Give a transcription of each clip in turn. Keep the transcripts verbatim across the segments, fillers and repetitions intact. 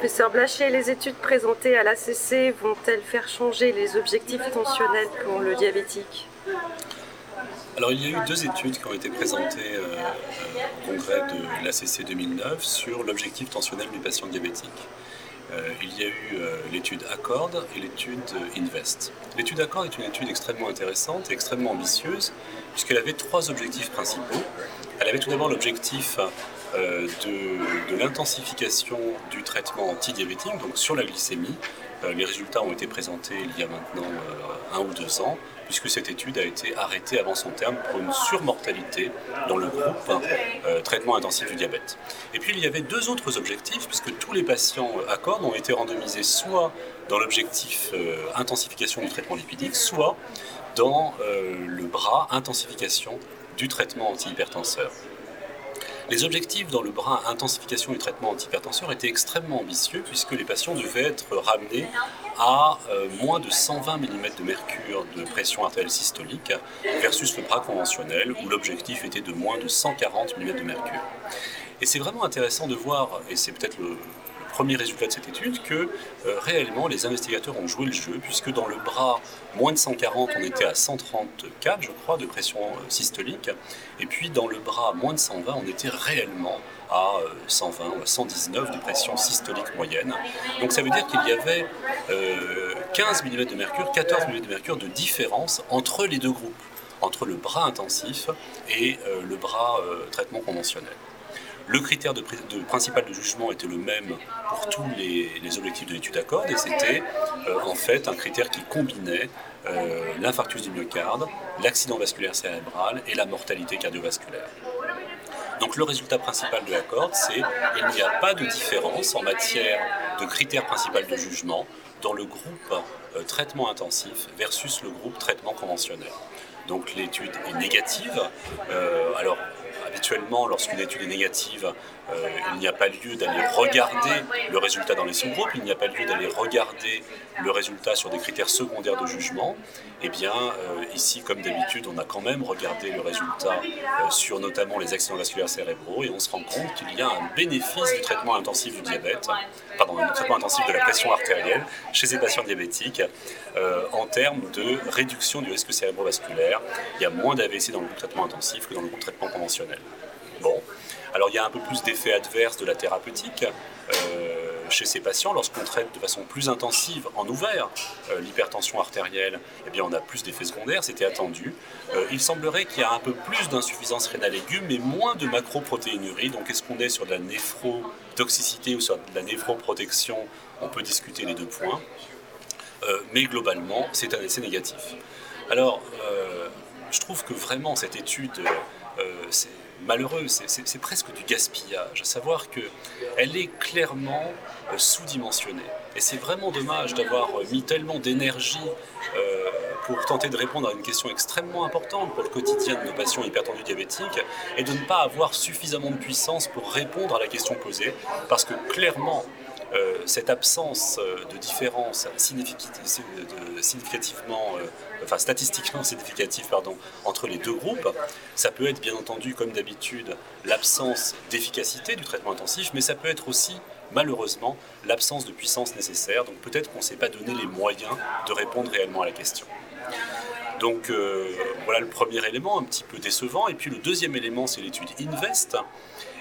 Professeur Blacher, les études présentées à l'A C C vont-elles faire changer les objectifs tensionnels pour le diabétique? Alors il y a eu deux études qui ont été présentées euh, au congrès de l'A C C deux mille neuf sur l'objectif tensionnel du patient diabétique. Euh, il y a eu euh, l'étude ACCORD et l'étude euh, INVEST. L'étude ACCORD est une étude extrêmement intéressante et extrêmement ambitieuse puisqu'elle avait trois objectifs principaux. Elle avait tout d'abord l'objectif euh, de, de l'intensification du traitement antidiabétique, donc sur la glycémie. Euh, les résultats ont été présentés il y a maintenant euh, un ou deux ans puisque cette étude a été arrêtée avant son terme pour une surmortalité dans le groupe euh, traitement intensif du diabète. Et puis il y avait deux autres objectifs puisque tous les patients euh, ACCORD ont été randomisés soit dans l'objectif euh, intensification du traitement lipidique, soit dans euh, le bras intensification du traitement antihypertenseur. Les objectifs dans le bras intensification du traitement antihypertenseur étaient extrêmement ambitieux puisque les patients devaient être ramenés à euh, moins de cent vingt millimètres de mercure de pression artérielle systolique versus le bras conventionnel où l'objectif était de moins de cent quarante millimètres de mercure. Et c'est vraiment intéressant de voir, et c'est peut-être le premier résultat de cette étude, que euh, réellement les investigateurs ont joué le jeu puisque dans le bras moins de cent quarante on était à cent trente-quatre je crois de pression euh, systolique et puis dans le bras moins de cent vingt on était réellement à euh, cent vingt ou à cent dix-neuf de pression systolique moyenne. Donc ça veut dire qu'il y avait euh, quinze millimètres de mercure, quatorze millimètres de mercure de différence entre les deux groupes, entre le bras intensif et euh, le bras euh, traitement conventionnel. Le critère de, de, principal de jugement était le même pour tous les, les objectifs de l'étude ACCORD et c'était euh, en fait un critère qui combinait euh, l'infarctus du myocarde, l'accident vasculaire cérébral et la mortalité cardiovasculaire. Donc le résultat principal de ACCORD, c'est qu'il n'y a pas de différence en matière de critère principal de jugement dans le groupe euh, traitement intensif versus le groupe traitement conventionnel. Donc l'étude est négative. Euh, alors, habituellement, lorsqu'une étude est négative, euh, il n'y a pas lieu d'aller regarder le résultat dans les sous-groupes, il n'y a pas lieu d'aller regarder le résultat sur des critères secondaires de jugement. Eh bien, euh, ici, comme d'habitude, on a quand même regardé le résultat euh, sur notamment les accidents vasculaires cérébraux et on se rend compte qu'il y a un bénéfice du traitement intensif du diabète, pardon, du traitement intensif de la pression artérielle chez ces patients diabétiques euh, en termes de réduction du risque cérébrovasculaire. Il y a moins d'A V C dans le groupe traitement intensif que dans le groupe traitement conventionnel. Bon, alors il y a un peu plus d'effets adverses de la thérapeutique euh, chez ces patients. Lorsqu'on traite de façon plus intensive en ouvert euh, l'hypertension artérielle, eh bien on a plus d'effets secondaires, c'était attendu. Euh, il semblerait qu'il y a un peu plus d'insuffisance rénale aiguë, mais moins de macroprotéinurie. Donc est-ce qu'on est sur de la néphrotoxicité ou sur de la néphroprotection? On peut discuter les deux points, euh, mais globalement c'est un essai négatif. Alors euh, je trouve que vraiment cette étude... Euh, Euh, c'est malheureux, c'est, c'est, c'est presque du gaspillage, à savoir qu'elle est clairement euh, sous-dimensionnée. Et c'est vraiment dommage d'avoir mis tellement d'énergie euh, pour tenter de répondre à une question extrêmement importante pour le quotidien de nos patients hypertendus diabétiques et de ne pas avoir suffisamment de puissance pour répondre à la question posée, parce que clairement, Euh, cette absence de différence significative, de, significativement, euh, enfin statistiquement significative pardon, entre les deux groupes, ça peut être bien entendu comme d'habitude l'absence d'efficacité du traitement intensif, mais ça peut être aussi malheureusement l'absence de puissance nécessaire, donc peut-être qu'on ne s'est pas donné les moyens de répondre réellement à la question. Donc euh, voilà le premier élément, un petit peu décevant, et puis le deuxième élément c'est l'étude INVEST.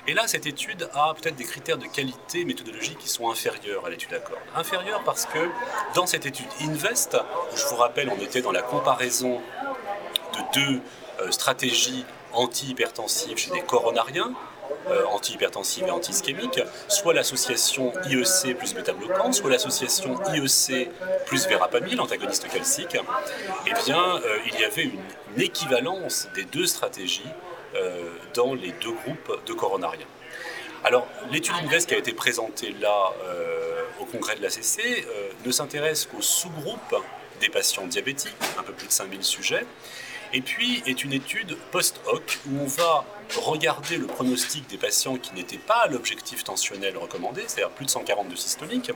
Et là, cette étude a peut-être des critères de qualité méthodologique qui sont inférieurs à l'étude ACCORD. Inférieurs parce que dans cette étude INVEST, je vous rappelle, on était dans la comparaison de deux euh, stratégies antihypertensives chez des coronariens, euh, antihypertensives et antiischémiques, soit l'association I E C plus bêta-bloquant, soit l'association I E C plus verapamil, l'antagoniste calcique. Eh bien, euh, il y avait une, une équivalence des deux stratégies Euh, dans les deux groupes de coronariens. Alors, l'étude INVEST qui a été présentée là euh, au congrès de l'A C C euh, ne s'intéresse qu'aux sous-groupes des patients diabétiques, un peu plus de cinq mille sujets, et puis est une étude post-hoc où on va regarder le pronostic des patients qui n'étaient pas à l'objectif tensionnel recommandé, c'est-à-dire plus de cent quarante de systolique,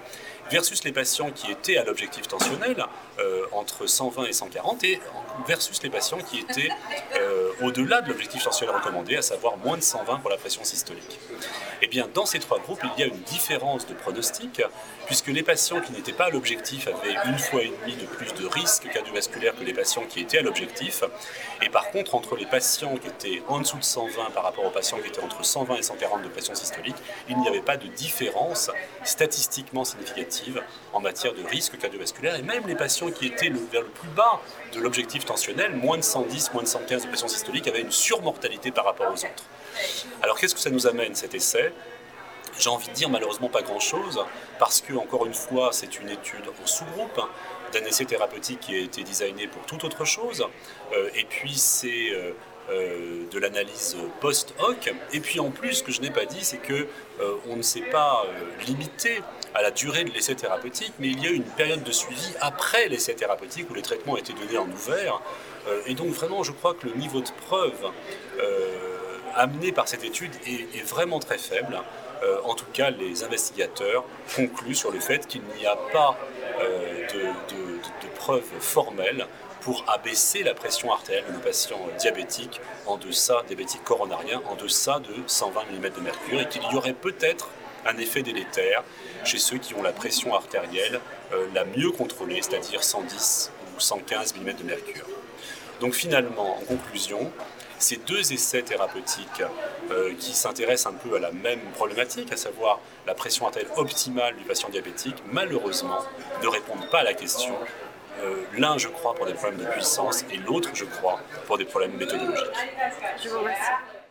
versus les patients qui étaient à l'objectif tensionnel euh, entre cent vingt et cent quarante, et versus les patients qui étaient euh, au-delà de l'objectif tensionnel recommandé, à savoir moins de cent vingt pour la pression systolique. Et bien, dans ces trois groupes, il y a une différence de pronostic, puisque les patients qui n'étaient pas à l'objectif avaient une fois et demie de plus de risque cardiovasculaire que les patients qui étaient à l'objectif. Et par contre, entre les patients qui étaient en dessous de cent vingt par rapport aux patients qui étaient entre cent vingt et cent quarante de pression systolique, il n'y avait pas de différence statistiquement significative en matière de risque cardiovasculaire. Et même les patients qui étaient le, vers le plus bas de l'objectif tensionnel, moins de cent dix, moins de cent quinze de pression systolique, avaient une surmortalité par rapport aux autres. Alors qu'est-ce que ça nous amène cet essai ? J'ai envie de dire malheureusement pas grand-chose, parce que, encore une fois, c'est une étude en sous-groupe d'un essai thérapeutique qui a été designé pour toute autre chose, euh, et puis c'est euh, euh, de l'analyse post-hoc, et puis en plus, ce que je n'ai pas dit, c'est que euh, on ne s'est pas euh, limité à la durée de l'essai thérapeutique, mais il y a eu une période de suivi après l'essai thérapeutique où les traitements étaient donnés en ouvert, euh, et donc vraiment, je crois que le niveau de preuve euh, amené par cette étude est, est vraiment très faible. Euh, en tout cas, les investigateurs concluent sur le fait qu'il n'y a pas euh, de, de, de preuves formelles pour abaisser la pression artérielle de nos patients diabétiques en deçà, diabétiques coronariens, en deçà de cent vingt millimètres de mercure, et qu'il y aurait peut-être un effet délétère chez ceux qui ont la pression artérielle euh, la mieux contrôlée, c'est-à-dire cent dix ou cent quinze millimètres de mercure. Donc finalement, en conclusion, ces deux essais thérapeutiques euh, qui s'intéressent un peu à la même problématique, à savoir la pression artérielle optimale du patient diabétique, malheureusement, ne répondent pas à la question. Euh, l'un, je crois, pour des problèmes de puissance, et l'autre, je crois, pour des problèmes méthodologiques. Je vous remercie.